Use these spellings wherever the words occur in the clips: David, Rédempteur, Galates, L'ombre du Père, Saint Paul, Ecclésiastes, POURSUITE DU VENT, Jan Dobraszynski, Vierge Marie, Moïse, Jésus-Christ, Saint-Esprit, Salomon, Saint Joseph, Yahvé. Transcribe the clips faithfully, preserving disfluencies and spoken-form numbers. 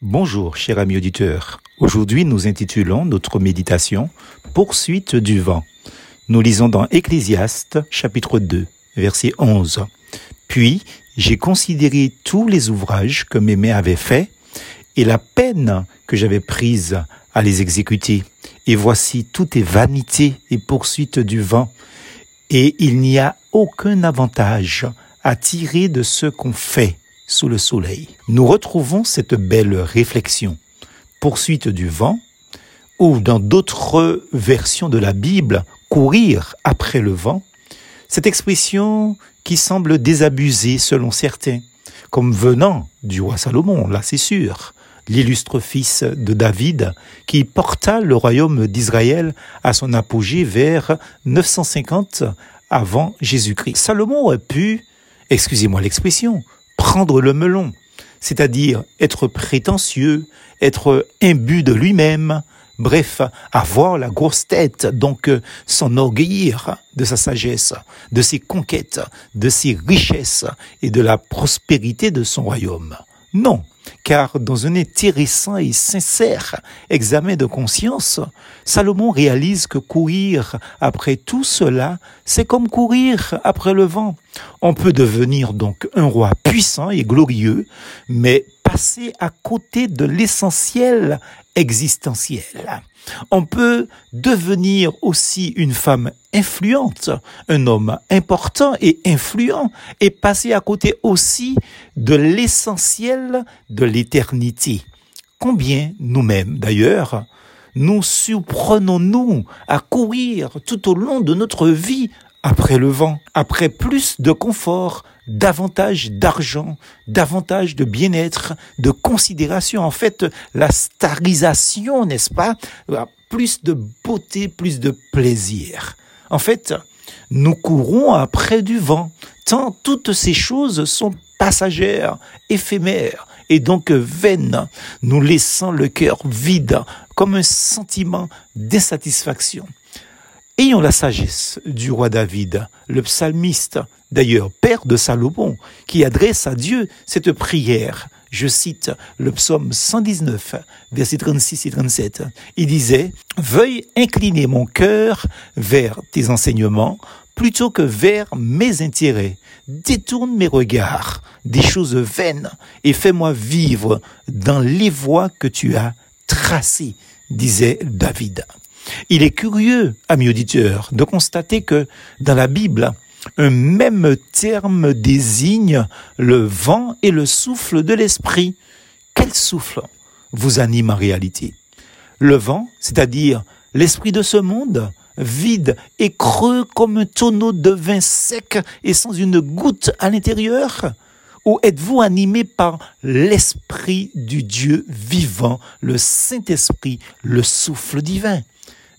Bonjour, chers amis auditeurs. Aujourd'hui, nous intitulons notre méditation « Poursuite du vent ». Nous lisons dans Ecclésiastes, chapitre deux, verset onze. « Puis, j'ai considéré tous les ouvrages que mes mains avaient faits et la peine que j'avais prise à les exécuter. Et voici, tout est vanité et poursuite du vent. Et il n'y a aucun avantage à tirer de ce qu'on fait. » Sous le soleil. Nous retrouvons cette belle réflexion. Poursuite du vent, ou dans d'autres versions de la Bible, courir après le vent, cette expression qui semble désabusée selon certains, comme venant du roi Salomon, là c'est sûr, l'illustre fils de David, qui porta le royaume d'Israël à son apogée vers neuf cent cinquante avant Jésus-Christ. Salomon aurait pu, excusez-moi l'expression, prendre le melon, c'est-à-dire être prétentieux, être imbu de lui-même, bref, avoir la grosse tête, donc s'enorgueillir de sa sagesse, de ses conquêtes, de ses richesses et de la prospérité de son royaume. Non, car dans un intéressant et sincère examen de conscience, Salomon réalise que courir après tout cela, c'est comme courir après le vent. On peut devenir donc un roi puissant et glorieux, mais passer à côté de l'essentiel existentiel. On peut devenir aussi une femme influente, un homme important et influent, et passer à côté aussi de l'essentiel de l'éternité. Combien nous-mêmes, d'ailleurs, nous surprenons-nous à courir tout au long de notre vie après le vent, après plus de confort, davantage d'argent, davantage de bien-être, de considération, en fait, la starisation, n'est-ce pas? Plus de beauté, plus de plaisir. En fait, nous courons après du vent, tant toutes ces choses sont passagères, éphémères et donc vaines, nous laissant le cœur vide, comme un sentiment d'insatisfaction. Ayons la sagesse du roi David, le psalmiste, d'ailleurs père de Salomon, qui adresse à Dieu cette prière. Je cite le psaume cent dix-neuf, versets trente-six et trente-sept. Il disait « Veuille incliner mon cœur vers tes enseignements plutôt que vers mes intérêts. Détourne mes regards des choses vaines et fais-moi vivre dans les voies que tu as tracées », disait David. Il est curieux, amis auditeurs, de constater que dans la Bible, un même terme désigne le vent et le souffle de l'esprit. Quel souffle vous anime en réalité? Le vent, c'est-à-dire l'esprit de ce monde, vide et creux comme un tonneau de vin sec et sans une goutte à l'intérieur? Ou êtes-vous animé par l'esprit du Dieu vivant, le Saint-Esprit, le souffle divin?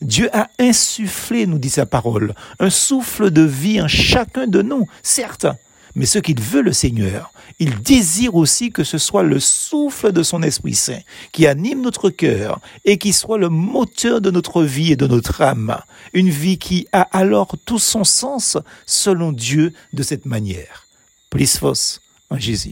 Dieu a insufflé, nous dit sa parole, un souffle de vie en chacun de nous, certes, mais ce qu'il veut le Seigneur, il désire aussi que ce soit le souffle de son Esprit Saint qui anime notre cœur et qui soit le moteur de notre vie et de notre âme, une vie qui a alors tout son sens selon Dieu de cette manière. Plus fausse en Jésus.